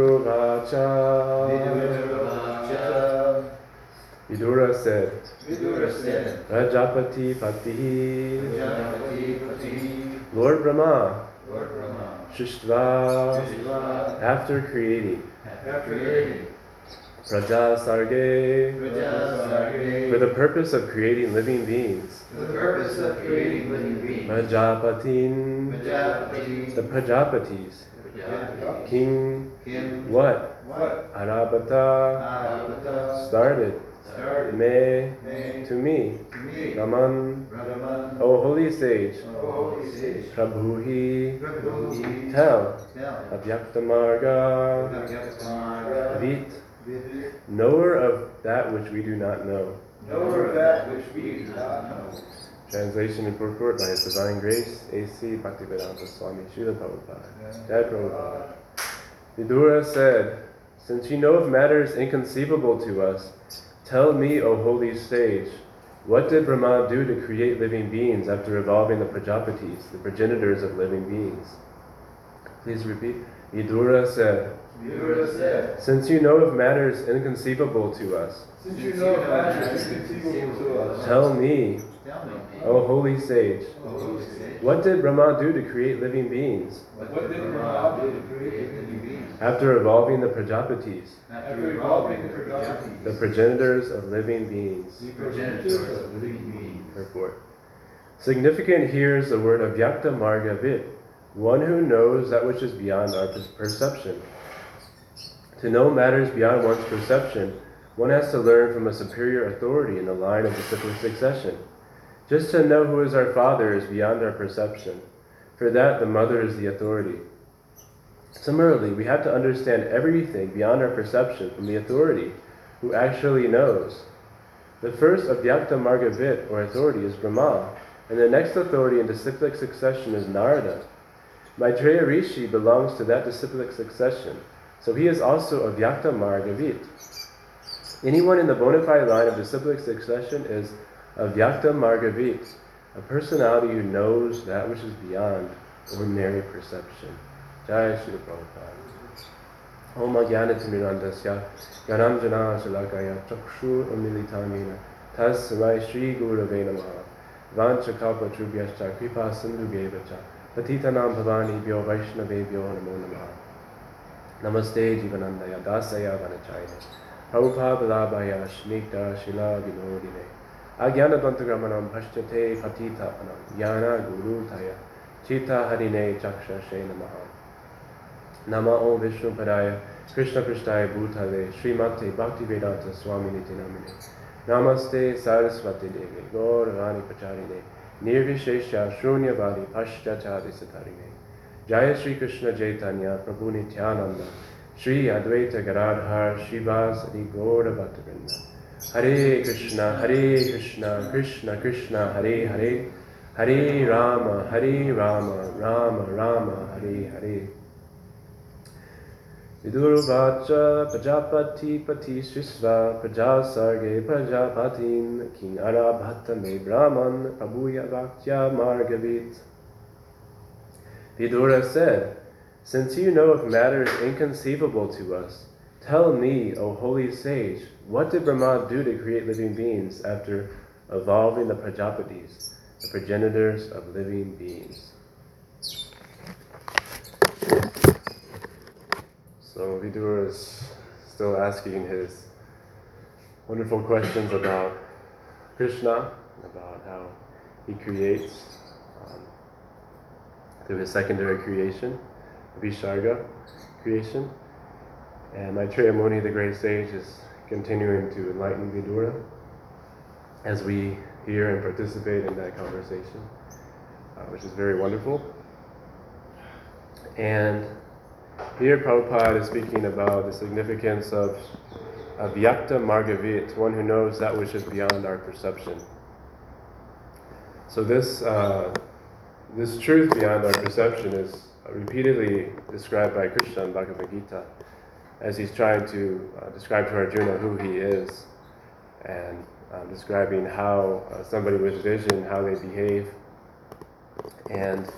Vidura Vidura said, Rajapati Patihi, Lord Brahma, Shishtva, after creating, Praja Sarge, for the purpose of creating living beings. Prajapatin, the Prajapatis. King, what? Arabata, started. Me, to me. Raman, O holy sage, Prabhuhi, tell, Abhyaktamarga, Vit, knower of that which we do not know. Translation and purport by His Divine Grace, A C Bhaktivedanta Swami, Srila Prabhupada. Jai Prabhupada. Vidura said, since you know of matters inconceivable to us, tell me, O holy sage, what did Brahma do to create living beings after evolving the Prajapatis, the progenitors of living beings? Please repeat. Vidura said, since you know of matters inconceivable to us, tell me, O holy sage, what did Brahma do to create living beings? After evolving the Prajapatis, the progenitors of living beings. Purport. Significant here is the word avyakta marga vid, one who knows that which is beyond our perception. To know matters beyond one's perception, one has to learn from a superior authority in the line of the succession. Just to know who is our father is beyond our perception. For that, the mother is the authority. Similarly, we have to understand everything beyond our perception from the authority, who actually knows. The first of Avyakta Marga Vid, or authority, is Brahma, and the next authority in disciplic succession is Narada. Maitreya Rishi belongs to that disciplic succession, so he is also of Avyakta Marga Vid. Anyone in the bona fide line of disciplic succession is Avyakta Marga Vid, a personality who knows that which is beyond ordinary perception. Jaya Srila Prabhupada. Om Ajnanatimmirandhasya Jnanam Jana Shalakaya Chakshu Ummilitamina Tas Samai Shri Gurave Namaha Vanchakalpatrubhyascha Kripa Sindhubhyevacha Patitanam Bhavanebhyo Vaishnavebhyo Namo Namaha Namaste Jivanandaya Dasaya Vanachayana Prabhupada Shnikta Shila Vinodine Ajnana Pantagramanam Pashyate Patita Anam Jnana Guru Taya Chita Harine Chaksha She Namaha Nama Om Vishnu Padaya Krishna Krishtaya Bhutale Srimate Bhaktivedanta Swami Niti Namine Namaste Sarasvati Devi Gaurani Pacharine Nirvishesha Shunyavadi Pashtachadi Satarine Jaya Shri Krishna Chaitanya Prabhu Nityananda Shri Advaita Gadadhar Srivasadi Gaura Bhaktavrinda Hare Krishna Hare Krishna Krishna Krishna Hare Hare Hare Rama Hare Rama Rama Rama Hare Hare Vidurvacha Prajapati Pati Shisva Prajasarge Prajapatin King Arabhata Me Brahman Abhuya Vaktya Margavit. Vidura said, since you know of matters inconceivable to us, tell me, O holy sage, what did Brahma do to create living beings after evolving the Prajapatis, the progenitors of living beings? So Vidura is still asking his wonderful questions about Krishna, about how he creates through his secondary creation, Visharga creation. And Maitreya Muni, the great sage, is continuing to enlighten Vidura as we hear and participate in that conversation, which is very wonderful. And here Prabhupada is speaking about the significance of Avyakta Marga Vid, one who knows that which is beyond our perception. So this truth beyond our perception is repeatedly described by Krishna in Bhagavad Gita, as he's trying to describe to Arjuna who he is, and describing how somebody with vision, how they behave, and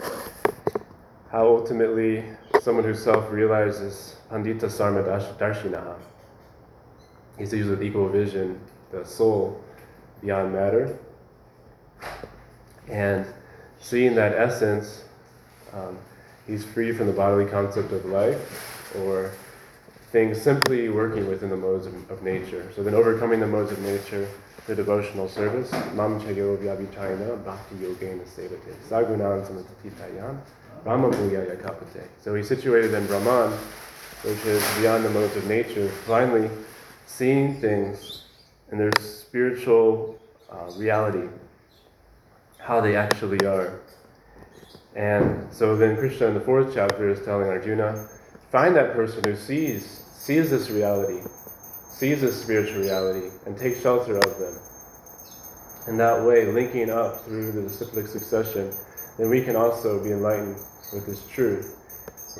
how ultimately someone who self-realizes Pandita Sarma Darshinaha. He sees with equal vision the soul beyond matter. And seeing that essence, he's free from the bodily concept of life or things simply working within the modes of nature. So then overcoming the modes of nature, the devotional service, Mamchayo Vyabhichayana Bhakti Yogena Sevate, Sagunan Samatititayam, Brahma Bhuyaya Kapate. So he's situated in Brahman, which is beyond the modes of nature, finally seeing things in their spiritual reality, how they actually are. And so then Krishna in the 4th chapter is telling Arjuna, find that person who sees this reality, sees this spiritual reality, and take shelter of them. In that way, linking up through the disciplic succession, then we can also be enlightened with this truth,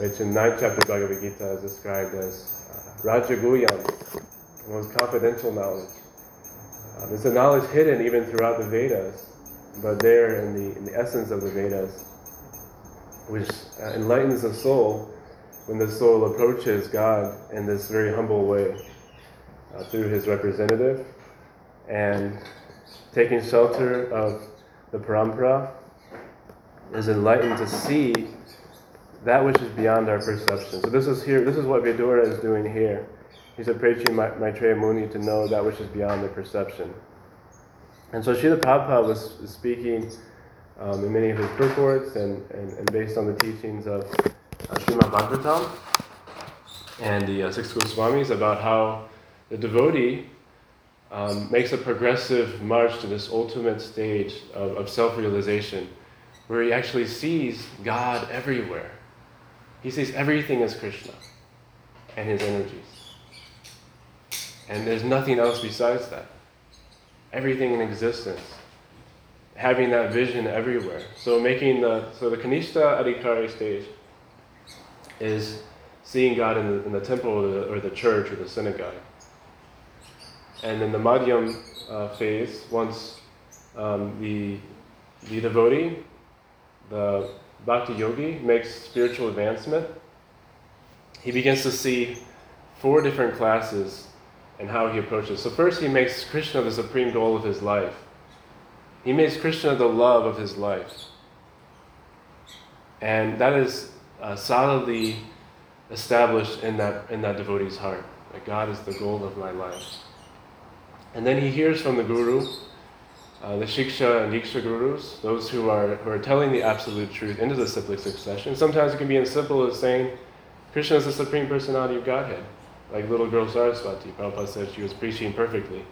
which in 9th chapter Bhagavad Gita is described as Rajaguyam, the most confidential knowledge. It's a knowledge hidden even throughout the Vedas, but there in the essence of the Vedas, which enlightens the soul when the soul approaches God in this very humble way, through his representative, and taking shelter of the parampara is enlightened to see that which is beyond our perception. So this is here. This is what Vyadura is doing here. He's approaching Maitreya Muni to know that which is beyond their perception. And so Srila Prabhupada was speaking in many of his purports and based on the teachings of Srimad Bhagavatam and the 6 Goswamis about how the devotee makes a progressive march to this ultimate stage of self-realization where he actually sees God everywhere. He sees everything as Krishna and his energies. And there's nothing else besides that. Everything in existence, having that vision everywhere. So the Kanishta Adhikari stage is seeing God in the temple or the church or the synagogue. And then the Madhyam phase, once the devotee, the Bhakti Yogi, makes spiritual advancement, he begins to see 4 different classes and how he approaches. So first he makes Krishna the supreme goal of his life. He makes Krishna the love of his life. And that is solidly established in that devotee's heart. That God is the goal of my life. And then he hears from the Guru, the Shiksha and Diksha Gurus, those who are telling the absolute truth into the disciplic succession. Sometimes it can be as simple as saying, Krishna is the Supreme Personality of Godhead. Like little girl Saraswati, Prabhupada said she was preaching perfectly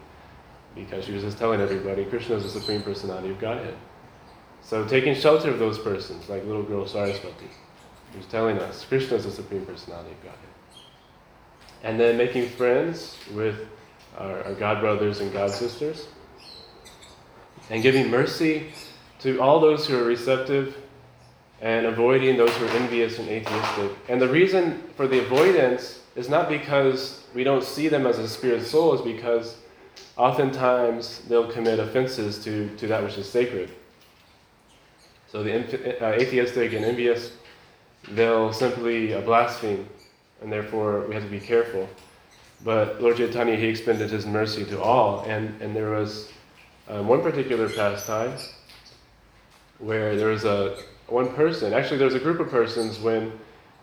because she was just telling everybody Krishna is the Supreme Personality of Godhead. So taking shelter of those persons, like little girl Saraswati, who's telling us Krishna is the Supreme Personality of Godhead. And then making friends with our God brothers and God sisters and giving mercy to all those who are receptive and avoiding those who are envious and atheistic. And the reason for the avoidance is not because we don't see them as a spirit soul, it's because oftentimes they'll commit offenses to that which is sacred. So the atheistic and envious, they'll simply blaspheme, and therefore we have to be careful. But Lord Chaitanya, he expended his mercy to all, and there was one particular pastime where there was a group of persons when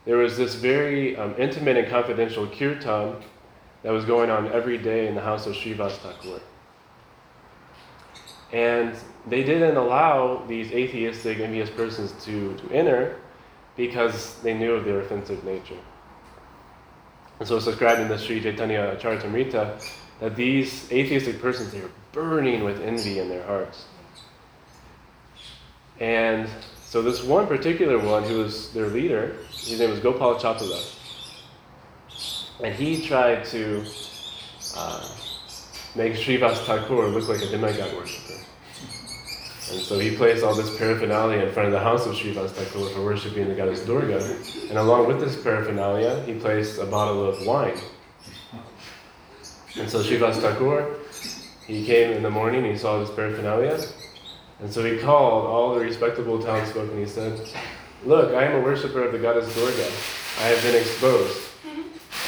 there was this very intimate and confidential kirtan that was going on every day in the house of Śrīvāsa Ṭhākura. And they didn't allow these atheistic, envious persons to enter because they knew of their offensive nature. And so it's described in the Sri Chaitanya Charitamrita that these atheistic persons, they were burning with envy in their hearts. And so this one particular one who was their leader, his name was Gopāla Cāpāla, and he tried to make Śrīvāsa Ṭhākura look like a demigod worshipper. And so he placed all this paraphernalia in front of the house of Śrīvāsa Ṭhākura for worshiping the goddess Durga, and along with this paraphernalia, he placed a bottle of wine. And so Śrīvāsa Ṭhākura, he came in the morning, he saw this paraphernalia, and so he called all the respectable townsfolk and he said, "Look, I am a worshiper of the goddess Durga. I have been exposed.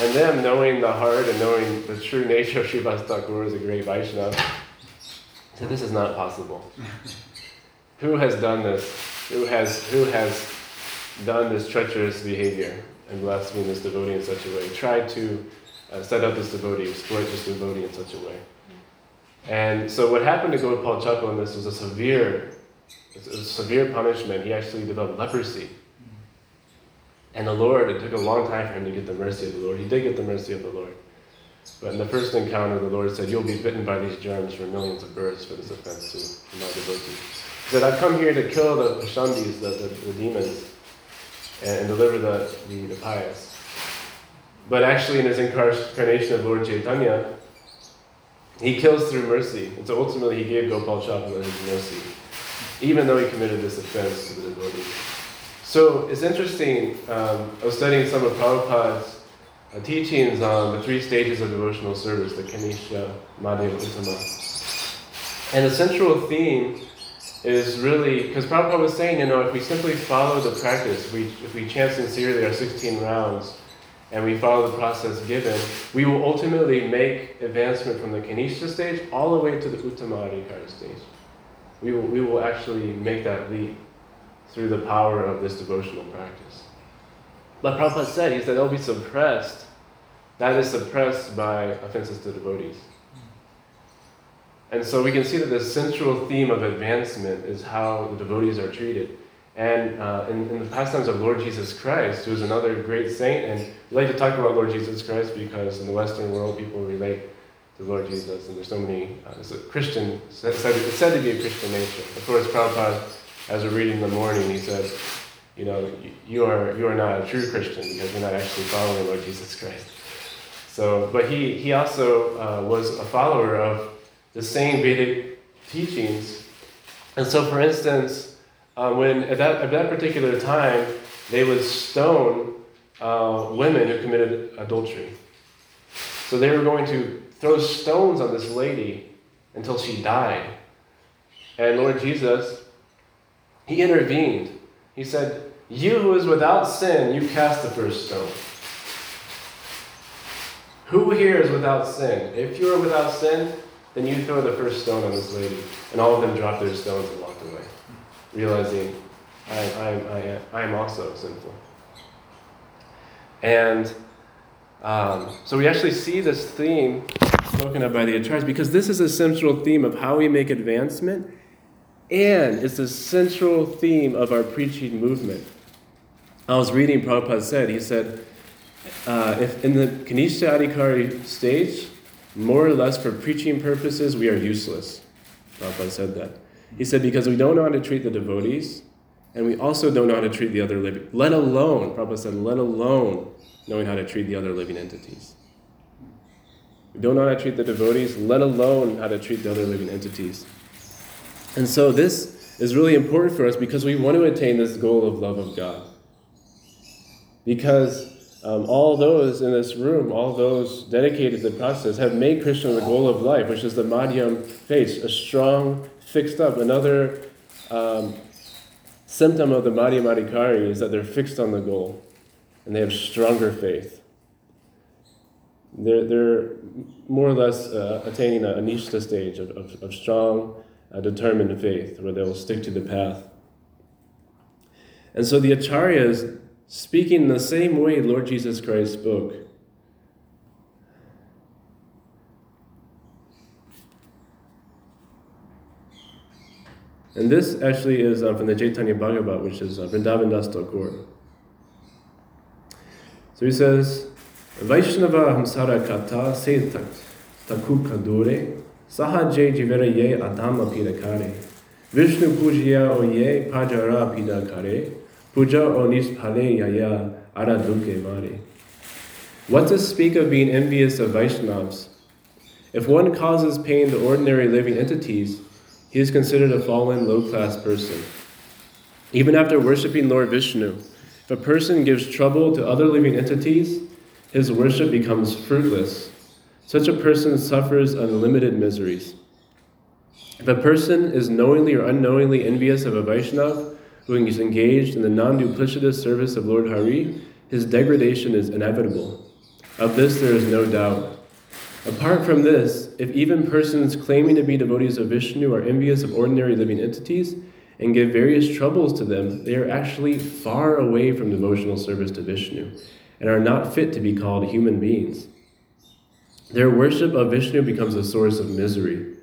And then knowing the heart and knowing the true nature of Śrīvāsa Ṭhākura as a great Vaishnava, so this is not possible. Who has done this? Who has done this treacherous behavior and blaspheme this devotee in such a way? Tried to set up this devotee, exploit this devotee in such a way. And so what happened to Gopal Chakko in this was a severe punishment. He actually developed leprosy. And the Lord, it took a long time for him to get the mercy of the Lord. He did get the mercy of the Lord. But in the first encounter, the Lord said, "You'll be bitten by these germs for millions of birds for this offense to my devotee." He said, "I've come here to kill the Shandis, the demons, and deliver the pious." But actually in his incarnation of Lord Chaitanya, he kills through mercy. And so ultimately he gave Gopal Cāpāla his mercy, even though he committed this offense to the devotee. So it's interesting, I was studying some of Prabhupada's teachings on the three stages of devotional service, the Kanisha, Madhya, Uttama. And the central theme is really, because Prabhupada was saying, if we simply follow the practice, if we chant sincerely our 16 rounds, and we follow the process given, we will ultimately make advancement from the Kanisha stage all the way to the Uttama Adhikara stage. We will actually make that leap through the power of this devotional practice. But Prabhupada said, they'll be suppressed. That is suppressed by offenses to devotees. And so we can see that the central theme of advancement is how the devotees are treated. And in the pastimes of Lord Jesus Christ, who is another great saint, and we like to talk about Lord Jesus Christ because in the Western world people relate to Lord Jesus, and there's so many, it's said to be a Christian nature. Of course, Prabhupada, as we're reading in the morning, he says, you are not a true Christian because you're not actually following Lord Jesus Christ. So, but he also was a follower of the same Vedic teachings. And so, for instance, when at that particular time, they would stone women who committed adultery. So they were going to throw stones on this lady until she died. And Lord Jesus, he intervened. He said, "You who is without sin, you cast the first stone." Who here is without sin? If you are without sin, then you throw the first stone on this lady. And all of them dropped their stones and walked away, realizing, I am also sinful. And so we actually see this theme spoken of by the acharyas, because this is a central theme of how we make advancement, and it's a central theme of our preaching movement. I was reading, Prabhupada said, if in the Kanisha Adhikari stage, more or less for preaching purposes, we are useless. Prabhupada said that. He said, because we don't know how to treat the devotees, and we also don't know how to treat the other living, let alone knowing how to treat the other living entities. We don't know how to treat the devotees, let alone how to treat the other living entities. And so this is really important for us because we want to attain this goal of love of God. Because all those in this room, all those dedicated to the process, have made Krishna the goal of life, which is the Madhyam faith, a strong, fixed up. Another symptom of the Madhyam Adhikari is that they're fixed on the goal and they have stronger faith. They're more or less attaining a Nishta stage of strong, determined faith where they will stick to the path. And so the acharyas, speaking the same way Lord Jesus Christ spoke, and this actually is from the Chaitanya Bhagavata, which is Vrindavan Das Thakur. So he says, "Vaishnava hamsara kata se taku kadure sahaje jivera ye adama pidakare Vishnu pujya o ye pajara pidakare puja o nispale yaya araduke mare." What to speak of being envious of Vaishnavas? If one causes pain to ordinary living entities, he is considered a fallen, low-class person. Even after worshiping Lord Vishnu, if a person gives trouble to other living entities, his worship becomes fruitless. Such a person suffers unlimited miseries. If a person is knowingly or unknowingly envious of a Vaishnava who is engaged in the non-duplicitous service of Lord Hari, his degradation is inevitable. Of this there is no doubt. Apart from this, if even persons claiming to be devotees of Vishnu are envious of ordinary living entities and give various troubles to them, they are actually far away from devotional service to Vishnu and are not fit to be called human beings. Their worship of Vishnu becomes a source of misery.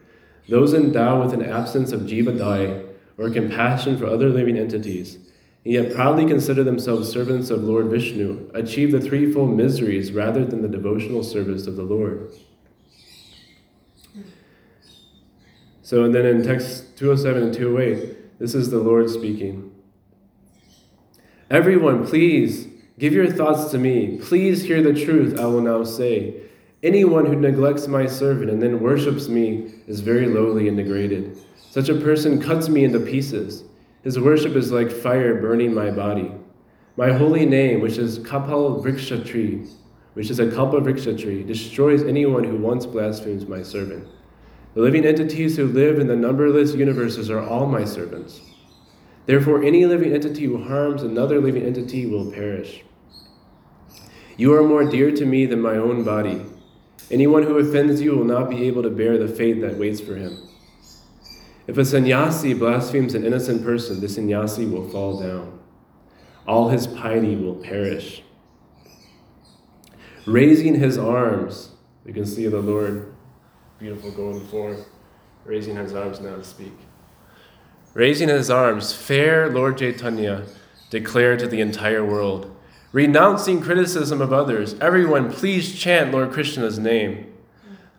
Those endowed with an absence of jiva-daya or compassion for other living entities, and yet proudly consider themselves servants of Lord Vishnu, achieve the threefold miseries rather than the devotional service of the Lord. So then in text 207 and 208, this is the Lord speaking. Everyone, please, give your thoughts to me. Please hear the truth I will now say. Anyone who neglects my servant and then worships me is very lowly and degraded. Such a person cuts me into pieces. His worship is like fire burning my body. My holy name, which is a Kalpa Vriksha tree, destroys anyone who once blasphemes my servant. The living entities who live in the numberless universes are all my servants. Therefore, any living entity who harms another living entity will perish. You are more dear to me than my own body. Anyone who offends you will not be able to bear the fate that waits for him. If a sannyasi blasphemes an innocent person, the sannyasi will fall down. All his piety will perish. Raising his arms, you can see the Lord, beautiful golden form, raising his arms now to speak. Raising his arms, fair Lord Chaitanya declared to the entire world, renouncing criticism of others, everyone please chant Lord Krishna's name.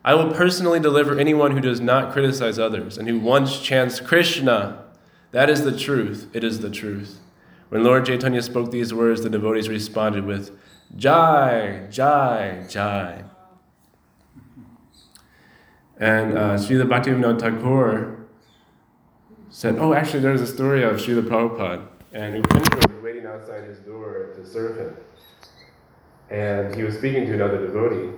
I will personally deliver anyone who does not criticize others and who once chants Krishna. That is the truth. It is the truth. When Lord Chaitanya spoke these words, the devotees responded with, Jai, Jai, Jai. And Srila Bhaktivinoda Ṭhākura said, oh, actually, there's a story of Srila Prabhupada. And Upendra was waiting outside his door to serve him. And he was speaking to another devotee.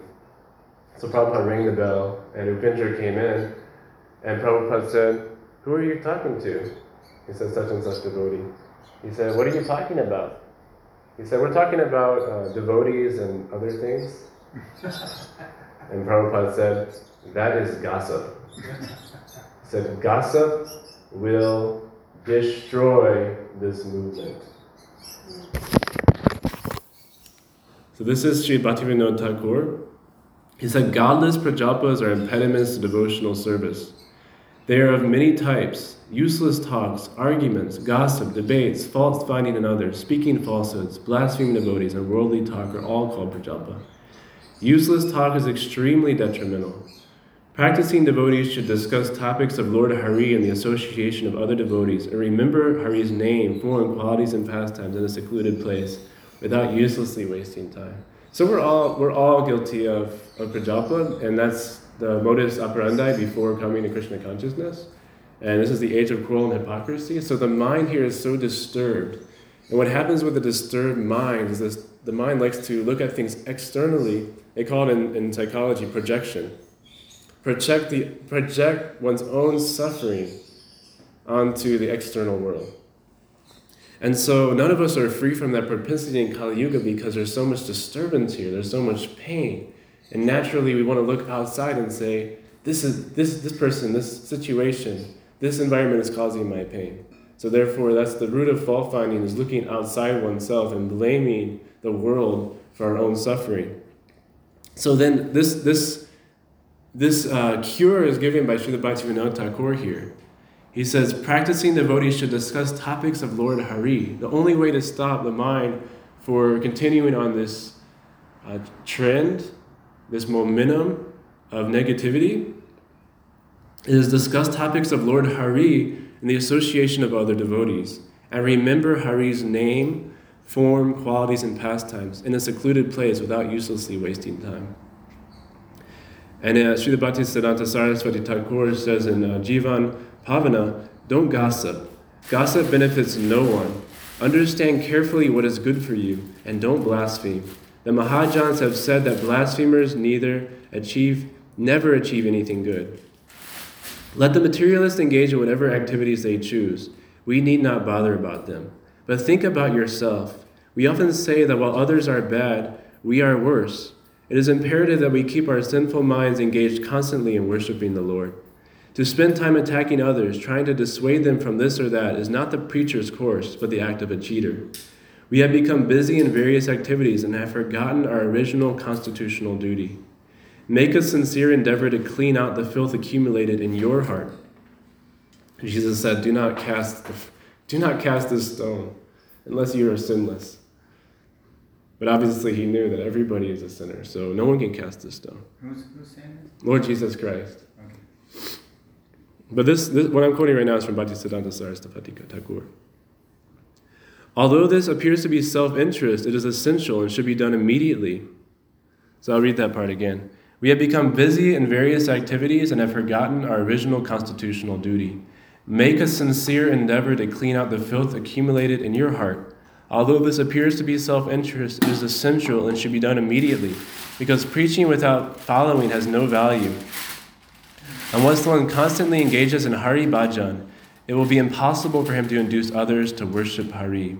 So Prabhupada rang the bell, and Upendra came in, and Prabhupada said, who are you talking to? He said, such and such devotee. He said, what are you talking about? He said, we're talking about devotees and other things. And Prabhupada said, that is gossip. He said, gossip will destroy this movement. So this is Sri Bhaktivinoda Thakur. He said, godless prajapas are impediments to devotional service. They are of many types, useless talks, arguments, gossip, debates, false finding in others, speaking falsehoods, blaspheming devotees, and worldly talk are all called prajapa. Useless talk is extremely detrimental. Practicing devotees should discuss topics of Lord Hari and the association of other devotees, and remember Hari's name, foreign qualities, and pastimes in a secluded place without uselessly wasting time. So we're all guilty of prajapa, and that's the modus operandi before coming to Krishna consciousness. And this is the age of quarrel and hypocrisy. So the mind here is so disturbed. And what happens with a disturbed mind is this: the mind likes to look at things externally. They call it in psychology projection. Project one's own suffering onto the external world. And so none of us are free from that propensity in Kali Yuga because there's so much disturbance here, there's so much pain. And naturally we want to look outside and say, this person, this situation, this environment is causing my pain. So therefore that's the root of fault finding, is looking outside oneself and blaming the world for our own suffering. So then this cure is given by Srila Bhaktivinoda Thakur here. He says, practicing devotees should discuss topics of Lord Hari. The only way to stop the mind for continuing on this trend, this momentum of negativity, is discuss topics of Lord Hari and the association of other devotees. And remember Hari's name, form, qualities, and pastimes in a secluded place without uselessly wasting time. And Srila Bhaktisiddhānta Sarasvatī Ṭhākura says in Jivan Pavana, don't gossip. Gossip benefits no one. Understand carefully what is good for you, and don't blaspheme. The Mahajans have said that blasphemers never achieve anything good. Let the materialists engage in whatever activities they choose. We need not bother about them. But think about yourself. We often say that while others are bad, we are worse. It is imperative that we keep our sinful minds engaged constantly in worshiping the Lord. To spend time attacking others, trying to dissuade them from this or that, is not the preacher's course, but the act of a cheater. We have become busy in various activities and have forgotten our original constitutional duty. Make a sincere endeavor to clean out the filth accumulated in your heart. Jesus said, do not cast this stone unless you are sinless. But obviously he knew that everybody is a sinner, so no one can cast this stone. Who's saying this? Lord Jesus Christ. Okay. But this what I'm quoting right now is from Bhaktisiddhānta Sarasvatī Ṭhākura. Although this appears to be self-interest, it is essential and should be done immediately. So I'll read that part again. We have become busy in various activities and have forgotten our original constitutional duty. Make a sincere endeavor to clean out the filth accumulated in your heart. Although this appears to be self-interest, it is essential and should be done immediately, because preaching without following has no value. Unless one constantly engages in Hari Bhajan, it will be impossible for him to induce others to worship Hari.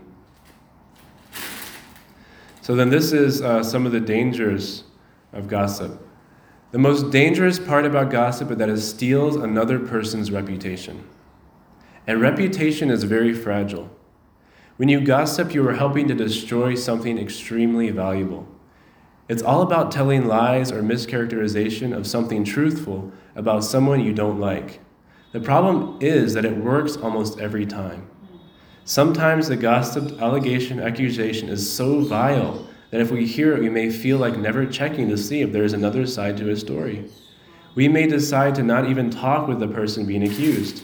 So then this is some of the dangers of gossip. The most dangerous part about gossip is that it steals another person's reputation. And reputation is very fragile. When you gossip, you are helping to destroy something extremely valuable. It's all about telling lies or mischaracterization of something truthful about someone you don't like. The problem is that it works almost every time. Sometimes the gossip, allegation, accusation is so vile that if we hear it, we may feel like never checking to see if there is another side to a story. We may decide to not even talk with the person being accused.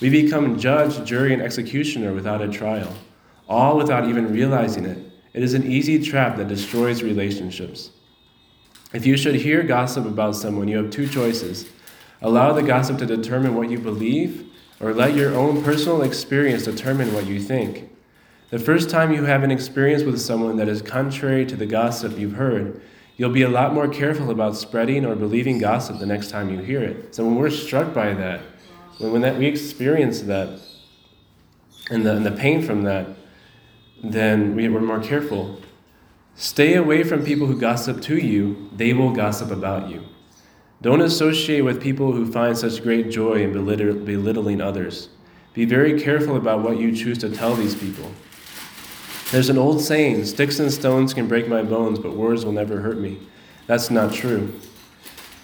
We become judge, jury, and executioner without a trial. All without even realizing it. It is an easy trap that destroys relationships. If you should hear gossip about someone, you have two choices. Allow the gossip to determine what you believe, or let your own personal experience determine what you think. The first time you have an experience with someone that is contrary to the gossip you've heard, you'll be a lot more careful about spreading or believing gossip the next time you hear it. So when we're struck by that, when we experience that, and the pain from that, then we're more careful. Stay away from people who gossip to you. They will gossip about you. Don't associate with people who find such great joy in belittling others. Be very careful about what you choose to tell these people. There's an old saying, sticks and stones can break my bones, but words will never hurt me. That's not true.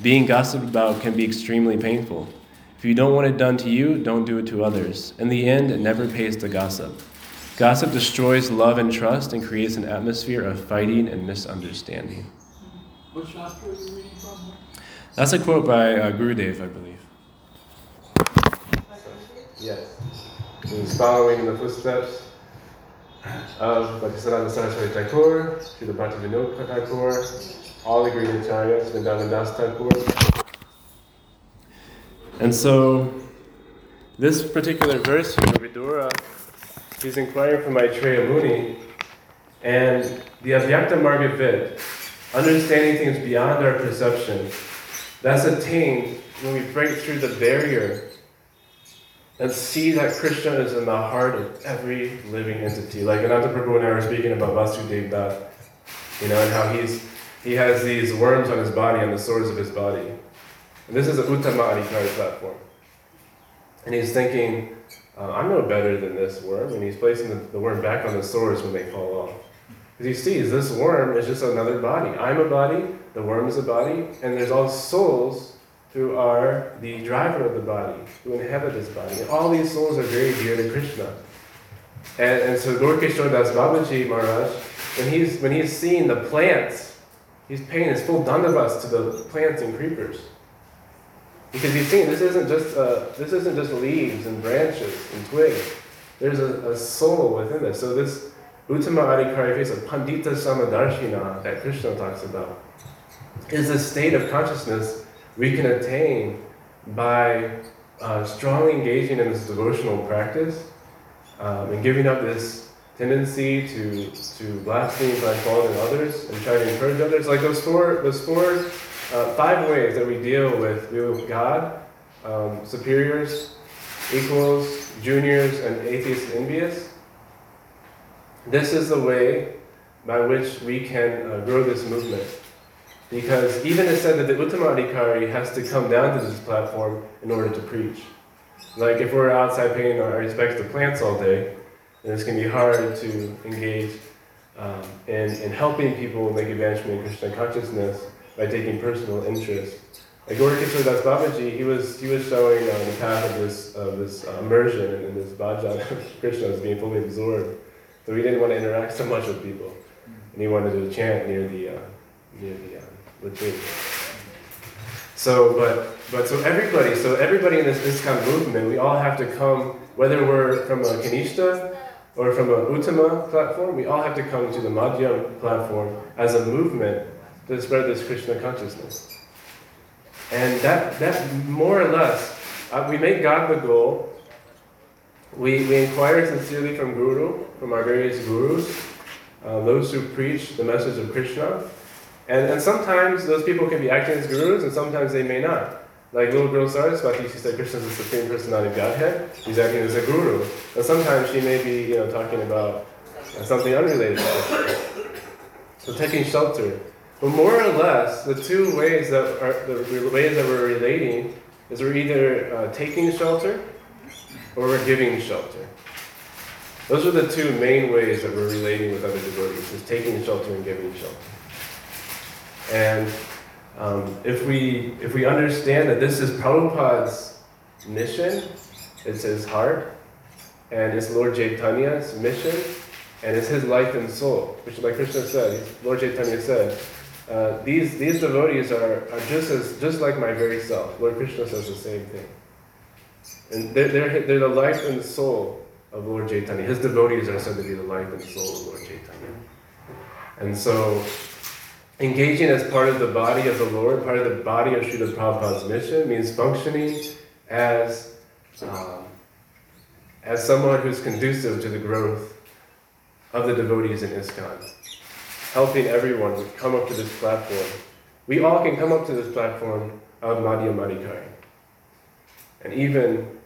Being gossiped about can be extremely painful. If you don't want it done to you, don't do it to others. In the end, it never pays to gossip. Gossip destroys love and trust and creates an atmosphere of fighting and misunderstanding. What shastra are you reading from? That's a quote by Gurudev, I believe. Yes. He's following in the footsteps of Bhaktisiddhānta Sarasvatī Ṭhākura, Srila Prabhupada Ṭhākura, all the great acharyas, Vrindavan Das Thakur. And so, this particular verse here, Vidura, he's inquiring from Maitreya Muni, and the Avyakta Marga Vid, understanding things beyond our perception, that's attained when we break through the barrier and see that Krishna is in the heart of every living entity. Like Ananta Prabhu and I were speaking about Vasudeva, and how he has these worms on his body, on the sores of his body. And this is an Uttama Adhikari platform. And he's thinking, I'm no better than this worm, and he's placing the worm back on the sores when they fall off. Because he sees this worm is just another body. I'm a body, the worm is a body, and there's all souls who are the driver of the body, who inhabit this body. And all these souls are very dear to Krishna. And so Gaura-kiśora dāsa Bābājī Mahārāja, when he's seeing the plants, he's paying his full dandavas to the plants and creepers. Because he's seeing this isn't just leaves and branches and twigs. There's a soul within this. So this Uttama Adhikari face of Pandita Samadarshina that Krishna talks about is a state of consciousness we can attain by strongly engaging in this devotional practice and giving up this tendency to blaspheme by faulting others and try to encourage others. Like those five ways that we deal with God, superiors, equals, juniors, and atheists and envious. This is the way by which we can grow this movement. Because even it said that the Uttamadikari has to come down to this platform in order to preach. Like if we're outside paying our respects to plants all day, then it's going to be hard to engage in helping people make advancement in Krishna consciousness by taking personal interest. Like Gaura-kiśora dāsa Bābājī, he was showing the path of this immersion and this bhajan of Krishna as being fully absorbed. So he didn't want to interact so much with people, and he wanted to chant near the retreat. So everybody in this ISKCON movement, we all have to come, whether we're from a Kanishta or from an Uttama platform, we all have to come to the Madhyam platform as a movement to spread this Krishna consciousness. And that more or less, we make God the goal. We inquire sincerely from Guru, from our various Gurus, those who preach the message of Krishna. And sometimes those people can be acting as Gurus, and sometimes they may not. Like little girl Saraswati, she said Krishna is the Supreme Personality of Godhead. She's acting as a Guru. But sometimes she may be, talking about something unrelated to Krishna. So taking shelter. But more or less, the ways that we're relating is we're either taking shelter or we're giving shelter. Those are the two main ways that we're relating with other devotees: is taking shelter and giving shelter. And if we understand that this is Prabhupada's mission, it's his heart, and it's Lord Chaitanya's mission, and it's his life and soul, which, like Krishna said, Lord Chaitanya said, these devotees are just like my very self. Lord Krishna says the same thing. And they're the life and soul of Lord Chaitanya. His devotees are said to be the life and soul of Lord Chaitanya. And so, engaging as part of the body of the Lord, part of the body of Srila Prabhupada's mission, means functioning as someone who's conducive to the growth of the devotees in ISKCON, helping everyone come up to this platform. We all can come up to this platform of Madhyamadikari and even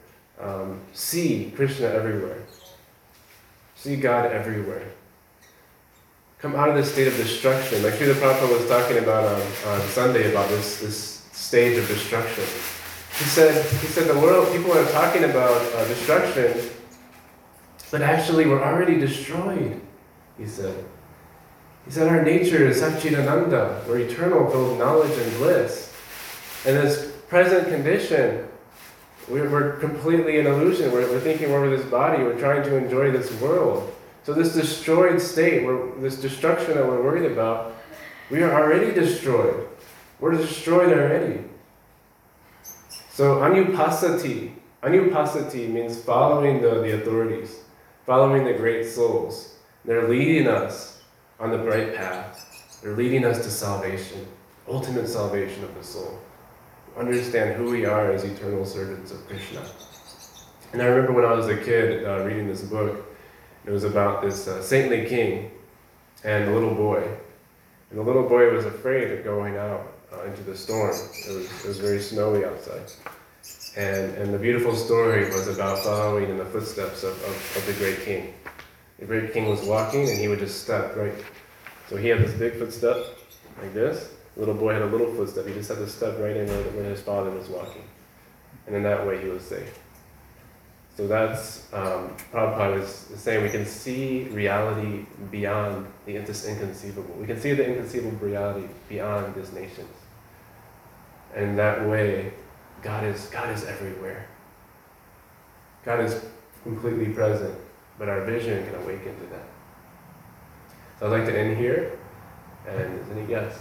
see Krishna everywhere, see God everywhere. Come out of this state of destruction. Like Srila Prabhupada was talking about on Sunday about this stage of destruction. He said the world, people are talking about destruction, but actually we're already destroyed, he said. He said our nature is Satchidananda, we're eternal, full of knowledge and bliss. In this present condition, we're completely in illusion. We're thinking we're with this body, we're trying to enjoy this world. So this destroyed state, this destruction that we're worried about, we are already destroyed. We're destroyed already. So anupasati means following the authorities, following the great souls. They're leading us on the right path. They're leading us to salvation, ultimate salvation of the soul. Understand who we are as eternal servants of Krishna. And I remember when I was a kid reading this book. It was about this saintly king and a little boy. And the little boy was afraid of going out into the storm. It was very snowy outside. And the beautiful story was about following in the footsteps of the great king. The great king was walking and he would just step right. So he had this big footstep like this. The little boy had a little footstep. He just had to step right in where his father was walking. And in that way he was safe. So that's, Prabhupada is saying we can see reality beyond the inconceivable. We can see the inconceivable reality beyond these nations. And that way, God is everywhere. God is completely present, but our vision can awaken to that. So I'd like to end here, and is any guess?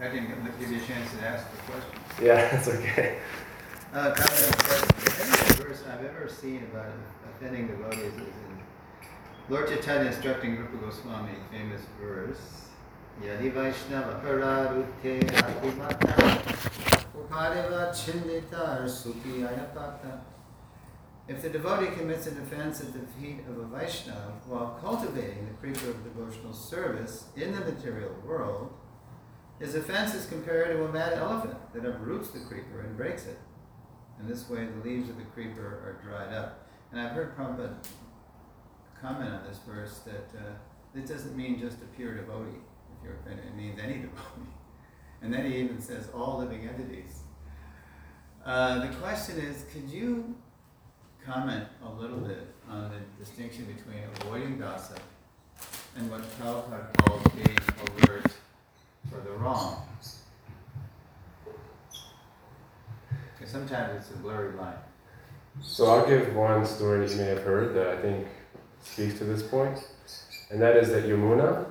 I didn't give you a chance to ask the question. Yeah, that's okay. Kind of every verse I've ever seen about offending devotees is in Lord Chaitanya instructing Rupa Goswami, famous verse, Yadi Vaishnava Pararute Akumata Upadeva Chindita Suki Ayapata. If the devotee commits an offense at the feet of a Vaishnava while cultivating the creature of devotional service in the material world, his offense is compared to a mad elephant that uproots the creeper and breaks it. In this way, the leaves of the creeper are dried up. And I've heard Prabhupada comment on this verse that It doesn't mean just a pure devotee. If you're offended, it means any devotee. And then he even says all living entities. The question is, could you comment a little bit on the distinction between avoiding dasa and what Prabhupada calls being alert for the wrong? Because sometimes it's a blurry line. So I'll give one story you may have heard that I think speaks to this point, and that is that Yamuna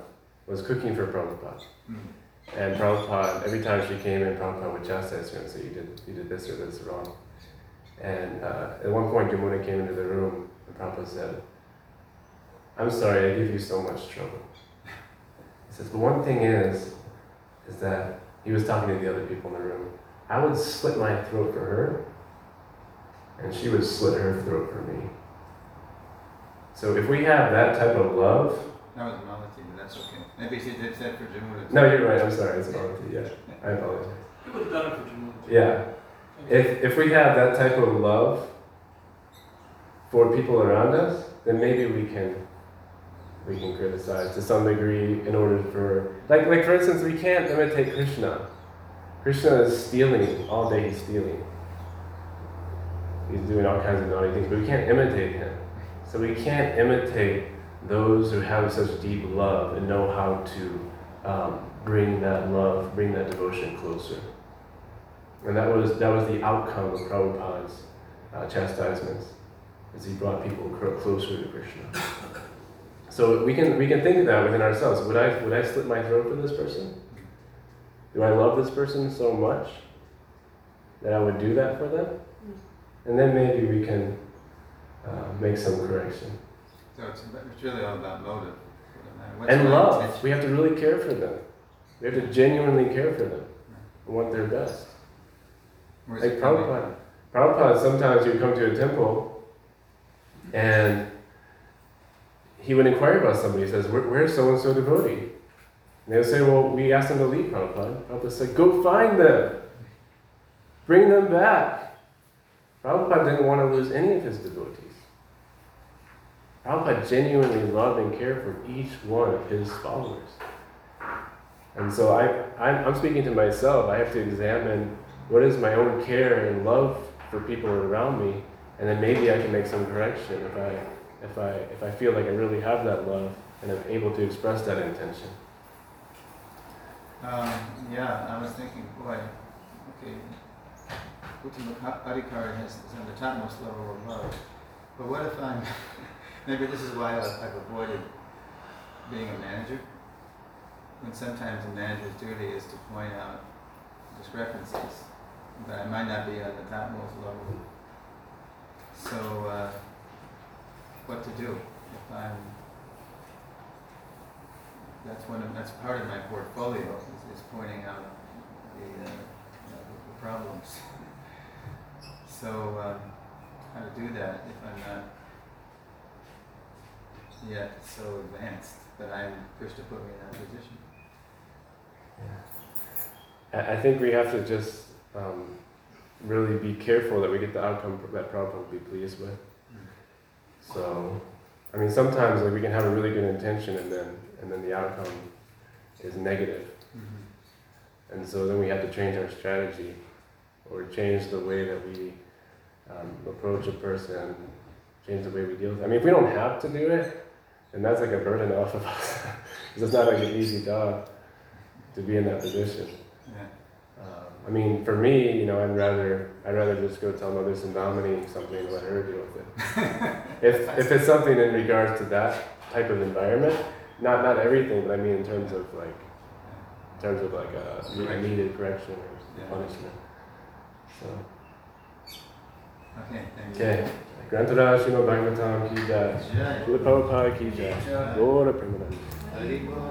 was cooking for Prabhupada. And Prabhupada, every time she came in, Prabhupada would chastise her and say, you did this or this wrong. And at one point, Gemuna came into the room, and Prabhupada said, I'm sorry, I give you so much trouble. He says, but one thing is that he was talking to the other people in the room. I would slit my throat for her, and she would slit her throat for me. So if we have that type of love... That was Malati, but that's okay. Maybe she did that for Gemuna. No, you're right, I'm sorry, it's Malati, yeah. I apologize. You would have done it for Gemuna. Yeah. If we have that type of love for people around us, then maybe we can criticize to some degree in order for like for instance, we can't imitate Krishna. Krishna is stealing all day. He's stealing. He's doing all kinds of naughty things, but we can't imitate him. So we can't imitate those who have such deep love and know how to bring that love, bring that devotion closer. And that was the outcome of Prabhupada's chastisements, as he brought people closer to Krishna. So we can think of that within ourselves. Would I slit my throat for this person? Do I love this person so much that I would do that for them? And then maybe we can make some correction. So it's really all about motive. And love. Intention? We have to really care for them. We have to genuinely care for them and want their best. Like Prabhupada, sometimes he would come to a temple and he would inquire about somebody. He says, where's so-and-so devotee? And they would say, well, we asked them to leave, Prabhupada. Prabhupada said, go find them. Bring them back. Prabhupada didn't want to lose any of his devotees. Prabhupada genuinely loved and cared for each one of his followers. And so I'm speaking to myself. I have to examine what is my own care and love for people around me, and then maybe I can make some correction if I feel like I really have that love and I'm able to express that intention. Yeah, I was thinking, okay, Uttam Adhikari is on the topmost level of love, but what if I'm? Maybe this is why I've avoided being a manager. When sometimes a manager's duty is to point out discrepancies. But I might not be at the topmost level. So, what to do if I'm? That's part of my portfolio is pointing out the problems. So, how to do that if I'm not yet so advanced that I'm pushed to put me in that position? Yeah. I think we have to just. Really be careful that we get the outcome that Prabhupada will be pleased with. So, I mean, sometimes like, we can have a really good intention and then the outcome is negative. And so then we have to change our strategy or change the way that we approach a person, change the way we deal with it. I mean, if we don't have to do it, then that's like a burden off of us. Because it's not like an easy job to be in that position. Yeah. I mean, for me, you know, I'd rather just go tell Mother Sandhamani something and let her deal with it. if it's something in regards to that type of environment, not everything, but I mean in terms of like a needed correction or punishment. So. Okay. Okay. Granthara Srimad Bhagavatam ki jai. Srila Prabhupada ki jai. Gaura-kiśora dāsa Bābājī Mahārāja.